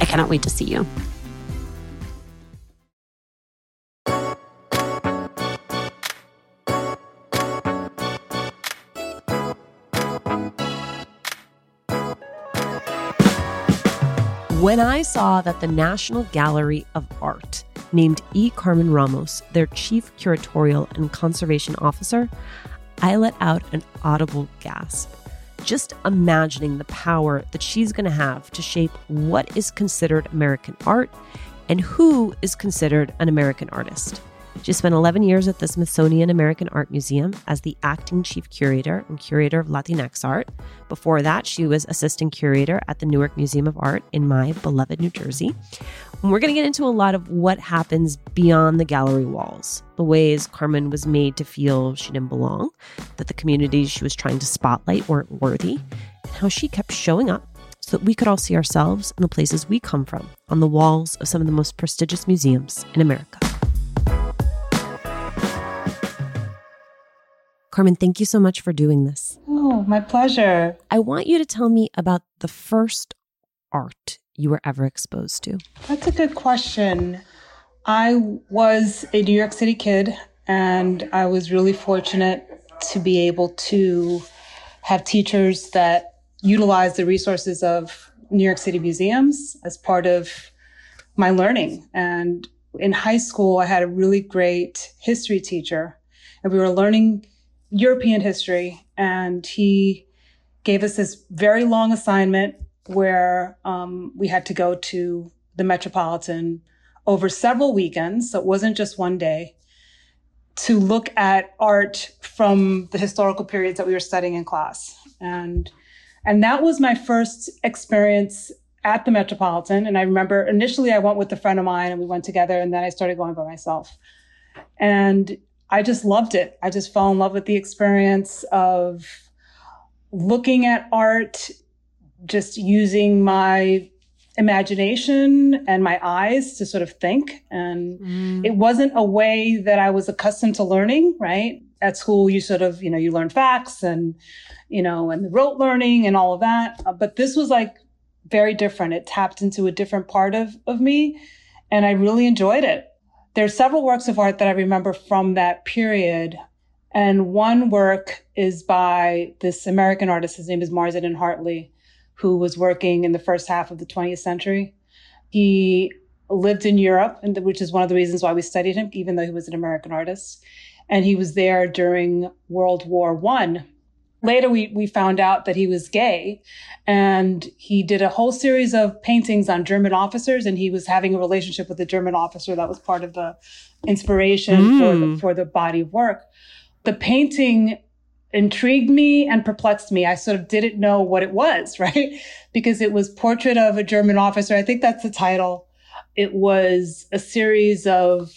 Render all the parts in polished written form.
I cannot wait to see you. When I saw that the National Gallery of Art named E. Carmen Ramos their chief curatorial and conservation officer, I let out an audible gasp. Just imagining the power that she's going to have to shape what is considered American art and who is considered an American artist. She spent 11 years at the Smithsonian American Art Museum as the acting chief curator and curator of Latinx art. Before that, she was assistant curator at the Newark Museum of Art in my beloved New Jersey. And we're going to get into a lot of what happens beyond the gallery walls, the ways Carmen was made to feel she didn't belong, that the communities she was trying to spotlight weren't worthy, and how she kept showing up so that we could all see ourselves and the places we come from on the walls of some of the most prestigious museums in America. Carmen, thank you so much for doing this. Oh, my pleasure. I want you to tell me about the first art you were ever exposed to. That's a good question. I was a New York City kid, and I was really fortunate to be able to have teachers that utilized the resources of New York City museums as part of my learning. And in high school, I had a really great history teacher, and we were learning European history, and he gave us this very long assignment where we had to go to the Metropolitan over several weekends, so it wasn't just one day, to look at art from the historical periods that we were studying in class. And that was my first experience at the Metropolitan. And I remember initially I went with a friend of mine and we went together, and then I started going by myself. And I just loved it. I just fell in love with the experience of looking at art, just using my imagination and my eyes to sort of think. And it wasn't a way that I was accustomed to learning, right? At school, you sort of, you learn facts and, and the rote learning and all of that. But this was like very different. It tapped into a different part of me, and I really enjoyed it. There are several works of art that I remember from that period. And one work is by this American artist. His name is Marsden Hartley, who was working in the first half of the 20th century. He lived in Europe, which is one of the reasons why we studied him, even though he was an American artist. And he was there during World War I. Later, we found out that he was gay, and he did a whole series of paintings on German officers, and he was having a relationship with a German officer. That was part of the inspiration for the body of work. The painting intrigued me and perplexed me. I sort of didn't know what it was, right? Because it was Portrait of a German Officer. I think that's the title. It was a series of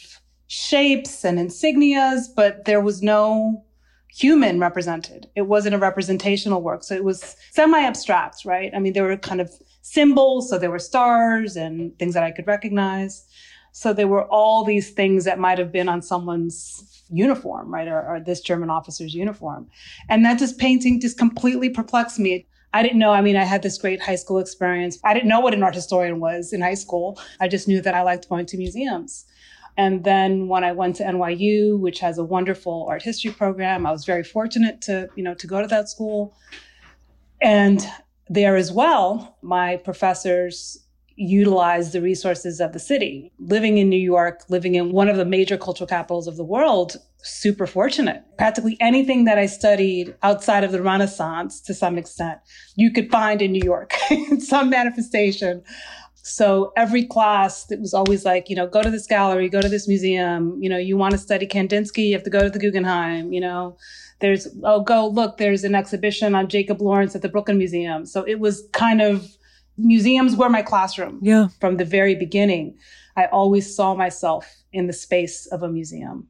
shapes and insignias, but there was no human represented. It wasn't a representational work. So it was semi-abstract, right? I mean, there were kind of symbols. So there were stars and things that I could recognize. So there were all these things that might have been on someone's uniform, right? Or this German officer's uniform. And that just painting just completely perplexed me. I didn't know. I mean, I had this great high school experience. I didn't know what an art historian was in high school. I just knew that I liked going to museums. And then when I went to NYU, which has a wonderful art history program, I was very fortunate to go to that school. And there as well, my professors utilized the resources of the city. Living in New York, living in one of the major cultural capitals of the world, super fortunate. Practically anything that I studied outside of the Renaissance, to some extent, you could find in New York in some manifestation. So every class, it was always like, go to this gallery, go to this museum, you want to study Kandinsky, you have to go to the Guggenheim, there's an exhibition on Jacob Lawrence at the Brooklyn Museum. So it was kind of, museums were my classroom. Yeah. From the very beginning, I always saw myself in the space of a museum.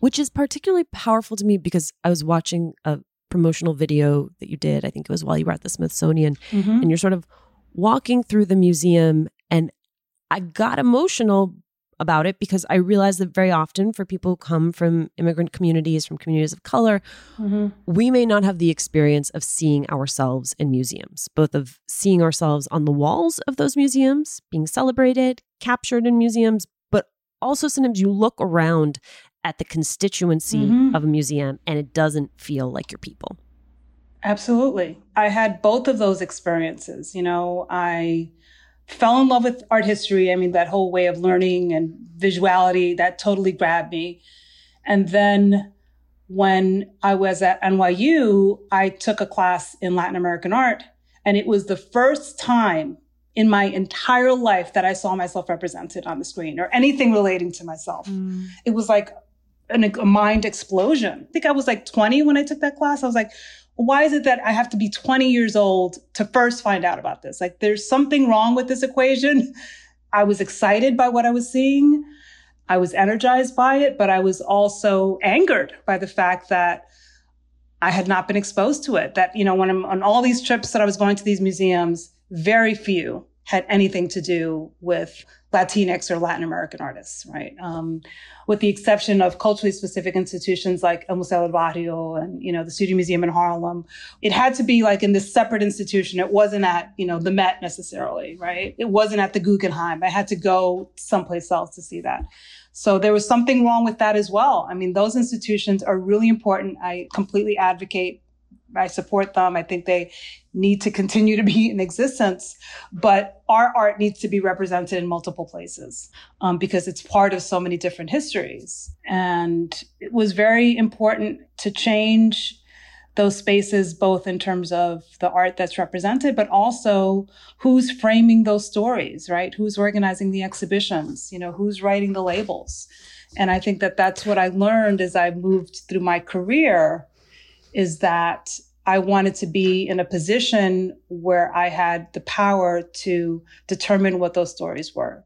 Which is particularly powerful to me because I was watching a promotional video that you did, I think it was while you were at the Smithsonian, and you're sort of walking through the museum, and I got emotional about it because I realized that very often for people who come from immigrant communities, from communities of color, we may not have the experience of seeing ourselves in museums, both of seeing ourselves on the walls of those museums, being celebrated, captured in museums, but also sometimes you look around at the constituency of a museum and it doesn't feel like your people. Absolutely. I had both of those experiences. I fell in love with art history. I mean, that whole way of learning and visuality, that totally grabbed me. And then when I was at NYU, I took a class in Latin American art. And it was the first time in my entire life that I saw myself represented on the screen or anything relating to myself. It was like a mind explosion. I think I was like 20 when I took that class. I was like, why is it that I have to be 20 years old to first find out about this? Like, there's something wrong with this equation. I was excited by what I was seeing. I was energized by it, but I was also angered by the fact that I had not been exposed to it. That, when I'm on all these trips that I was going to these museums, very few had anything to do with Latinx or Latin American artists, right? With the exception of culturally specific institutions like El Museo del Barrio and, the Studio Museum in Harlem. It had to be like in this separate institution. It wasn't at, the Met necessarily, right? It wasn't at the Guggenheim. I had to go someplace else to see that. So there was something wrong with that as well. I mean, those institutions are really important. I completely advocate, I support them. I think they need to continue to be in existence, but our art needs to be represented in multiple places because it's part of so many different histories. And it was very important to change those spaces, both in terms of the art that's represented, but also who's framing those stories, right? Who's organizing the exhibitions, who's writing the labels. And I think that that's what I learned as I moved through my career, is that I wanted to be in a position where I had the power to determine what those stories were.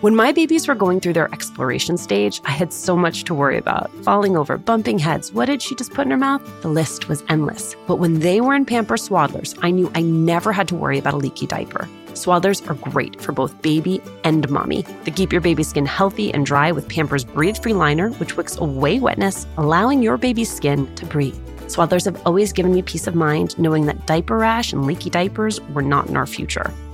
When my babies were going through their exploration stage, I had so much to worry about. Falling over, bumping heads, what did she just put in her mouth? The list was endless. But when they were in Pampers Swaddlers, I knew I never had to worry about a leaky diaper. Swaddlers are great for both baby and mommy. They keep your baby's skin healthy and dry with Pampers Breathe Free Liner, which wicks away wetness, allowing your baby's skin to breathe. Swaddlers have always given me peace of mind knowing that diaper rash and leaky diapers were not in our future.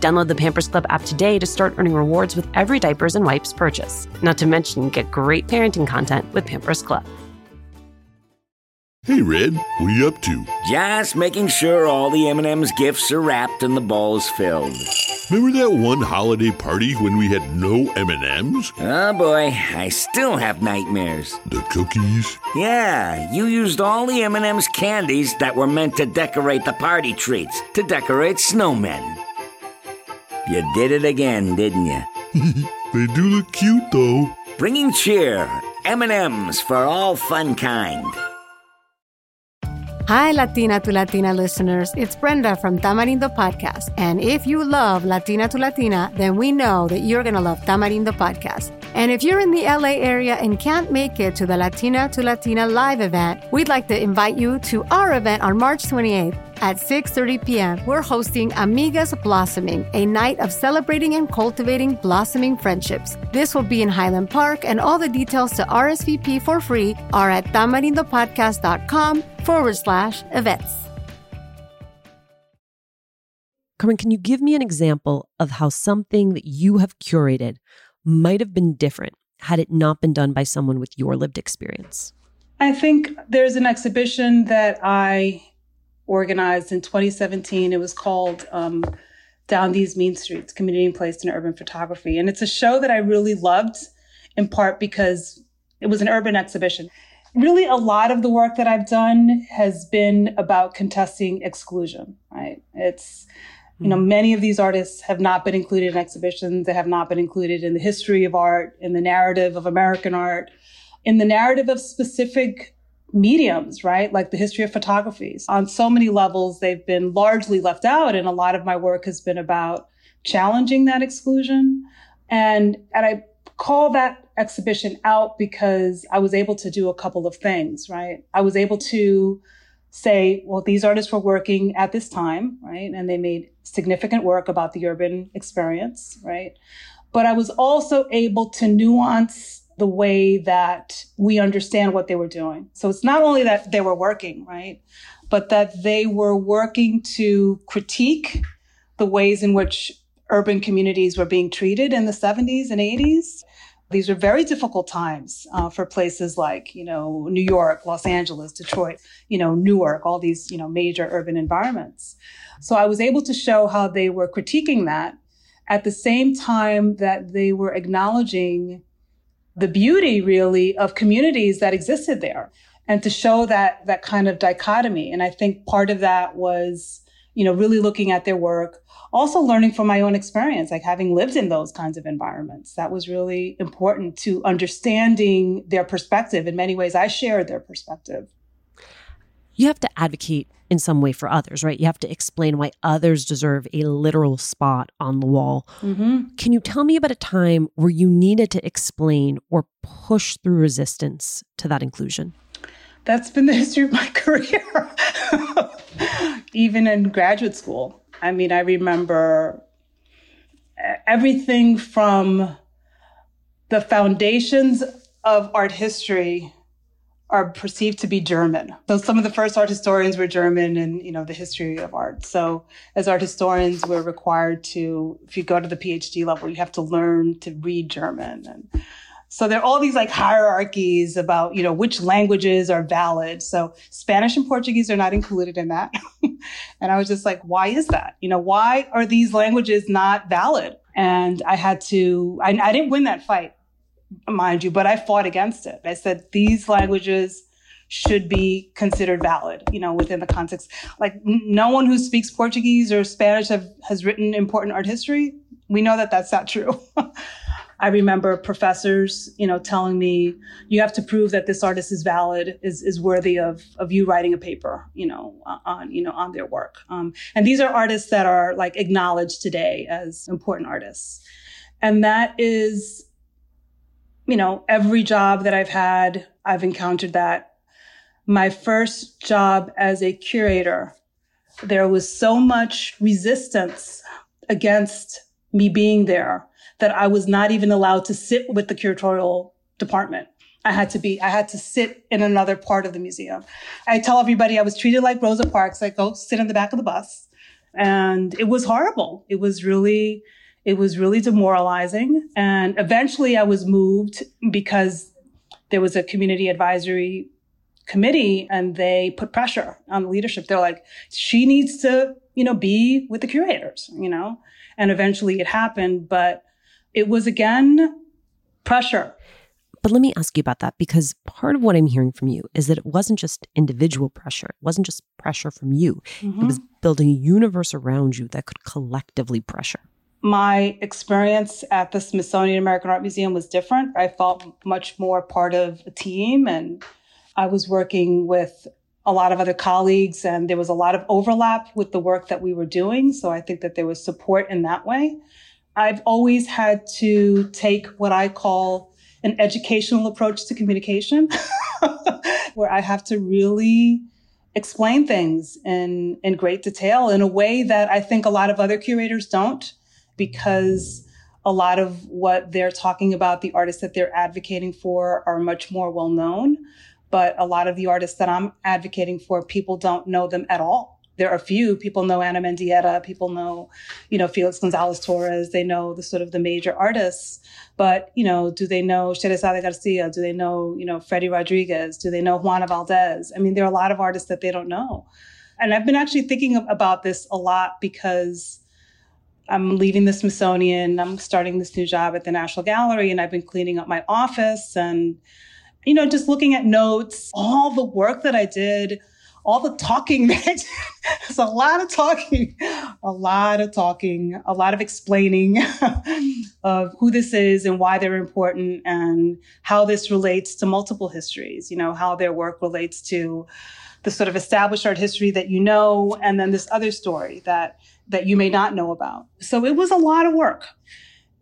Download the Pampers Club app today to start earning rewards with every diapers and wipes purchase. Not to mention, get great parenting content with Pampers Club. Hey, Red, what are you up to? Just making sure all the M&M's gifts are wrapped and the ball's filled. Remember that one holiday party when we had no M&Ms? Oh boy, I still have nightmares. The cookies? Yeah, you used all the M&M's candies that were meant to decorate the party treats, to decorate snowmen. You did it again, didn't you? They do look cute, though. Bringing cheer, M&Ms for all fun kind. Hi, Latina to Latina listeners. It's Brenda from Tamarindo Podcast. And if you love Latina to Latina, then we know that you're going to love Tamarindo Podcast. And if you're in the LA area and can't make it to the Latina to Latina live event, we'd like to invite you to our event on March 28th. At 6:30 p.m., we're hosting Amigas Blossoming, a night of celebrating and cultivating blossoming friendships. This will be in Highland Park, and all the details to RSVP for free are at tamarindopodcast.com/events. Carmen, can you give me an example of how something that you have curated might have been different had it not been done by someone with your lived experience? I think there's an exhibition that I organized in 2017. It was called Down These Mean Streets, Community Place in Urban Photography. And it's a show that I really loved, in part because it was an urban exhibition. Really, a lot of the work that I've done has been about contesting exclusion, right? It's, you know, many of these artists have not been included in exhibitions. They have not been included in the history of art, in the narrative of American art, in the narrative of specific mediums, right? Like the history of photography. On so many levels, they've been largely left out. And a lot of my work has been about challenging that exclusion. And I call that exhibition out because I was able to do a couple of things, right? I was able to say, well, these artists were working at this time, right? And they made significant work about the urban experience, right? But I was also able to nuance the way that we understand what they were doing. So it's not only that they were working, right, but that they were working to critique the ways in which urban communities were being treated in the 70s and 80s. These were very difficult times for places like, you know, New York, Los Angeles, Detroit, you know, Newark, all these, you know, major urban environments. So I was able to show how they were critiquing that at the same time that they were acknowledging the beauty, really, of communities that existed there, and to show that kind of dichotomy. And I think part of that was, you know, really looking at their work, also learning from my own experience, like having lived in those kinds of environments. That was really important to understanding their perspective. In many ways, I shared their perspective. You have to advocate in some way for others, right? You have to explain why others deserve a literal spot on the wall. Mm-hmm. Can you tell me about a time where you needed to explain or push through resistance to that inclusion? That's been the history of my career, even in graduate school. I mean, I remember everything from the foundations of art history are perceived to be German. So some of the first art historians were German and, you know, the history of art. So as art historians, we're required to, if you go to the PhD level, you have to learn to read German. And so there are all these like hierarchies about, you know, which languages are valid. So Spanish and Portuguese are not included in that. And I was just like, why is that? You know, why are these languages not valid? And I had to, I didn't win that fight, mind you, but I fought against it. I said, these languages should be considered valid, you know, within the context. Like no one who speaks Portuguese or Spanish has written important art history. We know that that's not true. I remember professors, you know, telling me, you have to prove that this artist is valid, is worthy of you writing a paper, you know, on their work. And these are artists that are like acknowledged today as important artists. And that is, you know, every job that I've had, I've encountered that. My first job as a curator, there was so much resistance against me being there that I was not even allowed to sit with the curatorial department. I had to sit in another part of the museum. I tell everybody I was treated like Rosa Parks. I go sit in the back of the bus. And it was horrible. It was really demoralizing. And eventually I was moved because there was a community advisory committee and they put pressure on the leadership. They're like, she needs to, you know, be with the curators, you know. And eventually it happened, but it was, again, pressure. But let me ask you about that, because part of what I'm hearing from you is that it wasn't just individual pressure. It wasn't just pressure from you. Mm-hmm. It was building a universe around you that could collectively pressure. My experience at the Smithsonian American Art Museum was different. I felt much more part of a team, and I was working with a lot of other colleagues, and there was a lot of overlap with the work that we were doing. So I think that there was support in that way. I've always had to take what I call an educational approach to communication, where I have to really explain things in great detail in a way that I think a lot of other curators don't, because a lot of what they're talking about, the artists that they're advocating for, are much more well-known. But a lot of the artists that I'm advocating for, people don't know them at all. There are a few. People know Anna Mendieta. People know, Felix Gonzalez-Torres. They know the sort of the major artists. But, do they know Scherezade Garcia? Do they know, Freddy Rodriguez? Do they know Juana Valdez? I mean, there are a lot of artists that they don't know. And I've been actually thinking about this a lot, because I'm leaving the Smithsonian. I'm starting this new job at the National Gallery, and I've been cleaning up my office and, just looking at notes, all the work that I did, all the talking that I did. It's a lot of talking, a lot of explaining of who this is and why they're important and how this relates to multiple histories, how their work relates to the sort of established art history that you know, and then this other story that you may not know about. So it was a lot of work.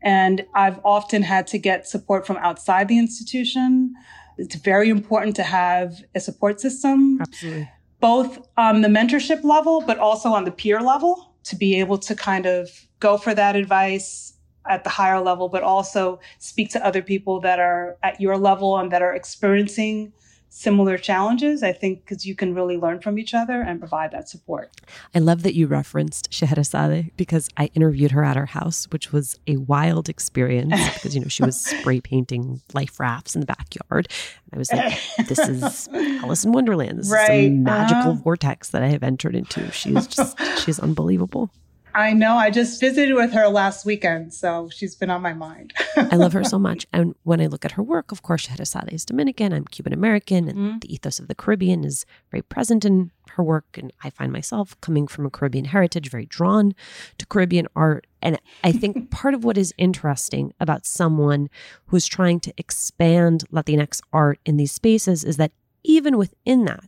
And I've often had to get support from outside the institution. It's very important to have a support system. Absolutely. Both on the mentorship level, but also on the peer level, to be able to kind of go for that advice at the higher level, but also speak to other people that are at your level and that are experiencing similar challenges, I think, because you can really learn from each other and provide that support. I love that you referenced Scherezade, because I interviewed her at her house, which was a wild experience because, she was spray painting life rafts in the backyard. And I was like, this is Alice in Wonderland. This is some magical vortex that I have entered into. She's unbelievable. I know. I just visited with her last weekend, so she's been on my mind. I love her so much. And when I look at her work, of course, Scherezade is Dominican. I'm Cuban-American, and the ethos of the Caribbean is very present in her work. And I find myself, coming from a Caribbean heritage, very drawn to Caribbean art. And I think part of what is interesting about someone who's trying to expand Latinx art in these spaces is that even within that,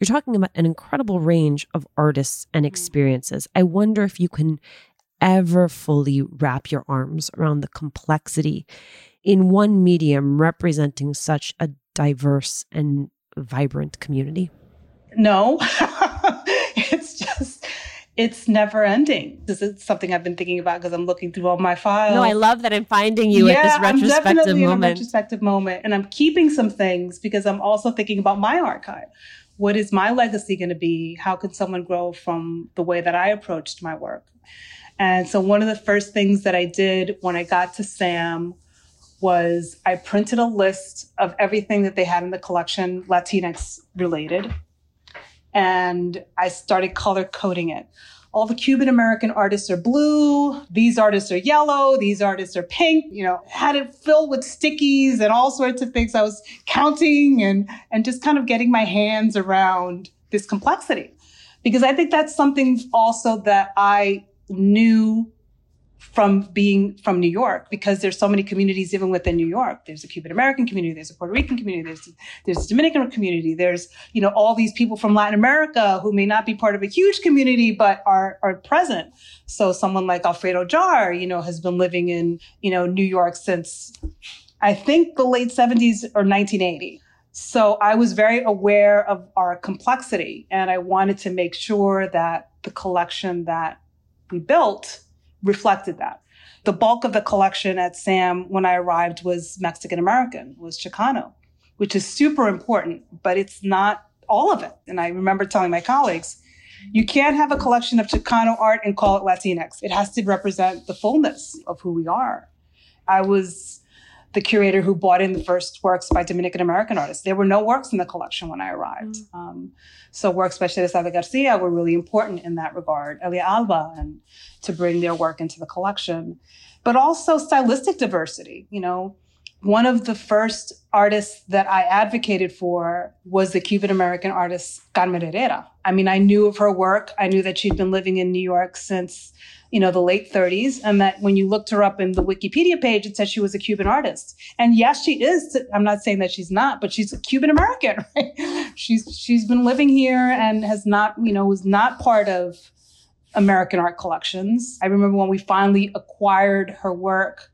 you're talking about an incredible range of artists and experiences. I wonder if you can ever fully wrap your arms around the complexity in one medium representing such a diverse and vibrant community. No, it's never ending. This is something I've been thinking about because I'm looking through all my files. No, I love that I'm finding you at this retrospective moment. Yeah, I'm definitely in a retrospective moment. And I'm keeping some things because I'm also thinking about my archive. What is my legacy going to be? How can someone grow from the way that I approached my work? And so one of the first things that I did when I got to SAM was I printed a list of everything that they had in the collection, Latinx related. And I started color coding it. All the Cuban American artists are blue. These artists are yellow. These artists are pink. Had it filled with stickies and all sorts of things. I was counting and just kind of getting my hands around this complexity, because I think that's something also that I knew from being from New York, because there's so many communities even within New York. There's a Cuban American community, there's a Puerto Rican community, there's a Dominican community, there's, all these people from Latin America who may not be part of a huge community, but are present. So someone like Alfredo Jaar, has been living in, New York since, I think, the late 70s or 1980. So I was very aware of our complexity, and I wanted to make sure that the collection that we built reflected that. The bulk of the collection at SAM when I arrived was Mexican-American, was Chicano, which is super important, but it's not all of it. And I remember telling my colleagues, you can't have a collection of Chicano art and call it Latinx. It has to represent the fullness of who we are. I was the curator who bought in the first works by Dominican American artists. There were no works in the collection when I arrived. Mm. So works by Scherezade Garcia were really important in that regard, Elia Alba, and to bring their work into the collection. But also stylistic diversity. You know, one of the first artists that I advocated for was the Cuban American artist Carmen Herrera. I mean, I knew of her work. I knew that she'd been living in New York since, you know, the late 30s, and that when you looked her up in the Wikipedia page, it said she was a Cuban artist. And yes, she is. I'm not saying that she's not, but she's a Cuban American, right? She's been living here and has not, you know, was not part of American art collections. I remember when we finally acquired her work,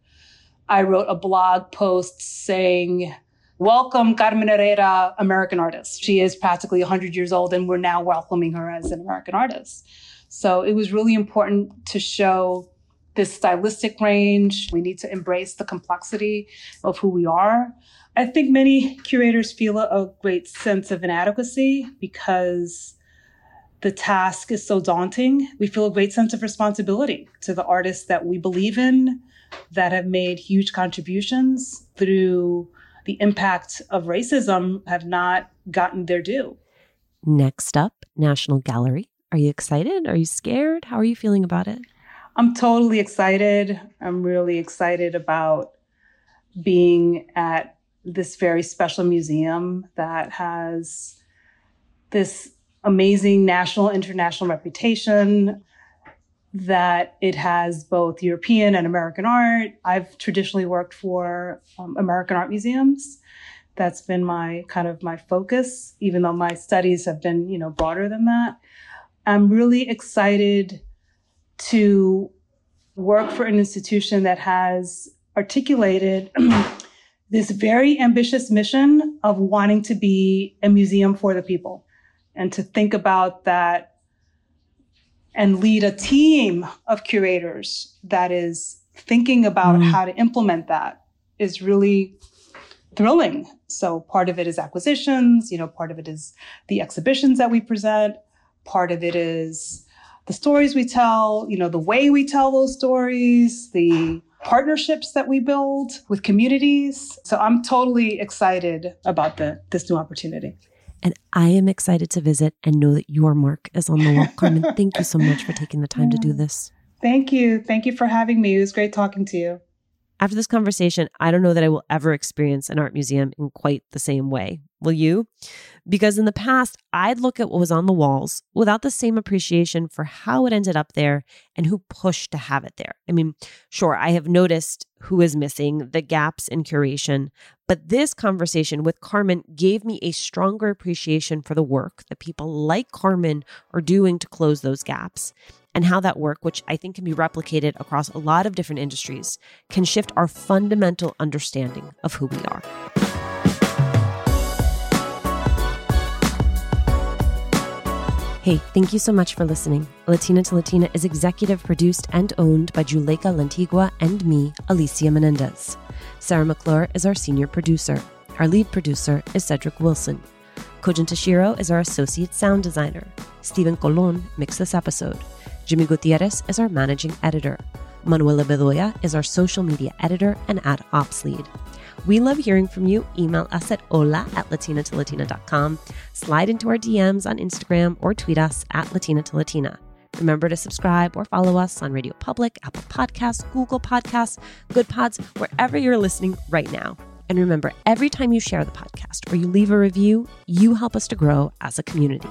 I wrote a blog post saying, welcome Carmen Herrera, American artist. She is practically 100 years old and we're now welcoming her as an American artist. So it was really important to show this stylistic range. We need to embrace the complexity of who we are. I think many curators feel a great sense of inadequacy because the task is so daunting. We feel a great sense of responsibility to the artists that we believe in, that have made huge contributions through the impact of racism, have not gotten their due. Next up, National Gallery. Are you excited? Are you scared? How are you feeling about it? I'm totally excited. I'm really excited about being at this very special museum that has this amazing national, international reputation, that it has both European and American art. I've traditionally worked for American art museums. That's been my kind of my focus, even though my studies have been, you know, broader than that. I'm really excited to work for an institution that has articulated this very ambitious mission of wanting to be a museum for the people, and to think about that and lead a team of curators that is thinking about how to implement that is really thrilling. So part of it is acquisitions, you know, part of it is the exhibitions that we present. Part of it is the stories we tell, you know, the way we tell those stories, the partnerships that we build with communities. So I'm totally excited about this new opportunity. And I am excited to visit and know that your mark is on the wall. Carmen, thank you so much for taking the time to do this. Thank you. Thank you for having me. It was great talking to you. After this conversation, I don't know that I will ever experience an art museum in quite the same way. Will you? Because in the past, I'd look at what was on the walls without the same appreciation for how it ended up there and who pushed to have it there. I mean, sure, I have noticed who is missing, the gaps in curation, but this conversation with Carmen gave me a stronger appreciation for the work that people like Carmen are doing to close those gaps, and how that work, which I think can be replicated across a lot of different industries, can shift our fundamental understanding of who we are. Hey, thank you so much for listening. Latina to Latina is executive produced and owned by Juleka Lantigua and me, Alicia Menendez. Sarah McClure is our senior producer. Our lead producer is Cedric Wilson. Kojin Tashiro is our associate sound designer. Stephen Colon mixed this episode. Jimmy Gutierrez is our managing editor. Manuela Bedoya is our social media editor and ad ops lead. We love hearing from you. Email us at hola@latinatolatina.com. Slide into our DMs on Instagram or tweet us at Latina to Latina. Remember to subscribe or follow us on Radio Public, Apple Podcasts, Google Podcasts, Good Pods, wherever you're listening right now. And remember, every time you share the podcast or you leave a review, you help us to grow as a community.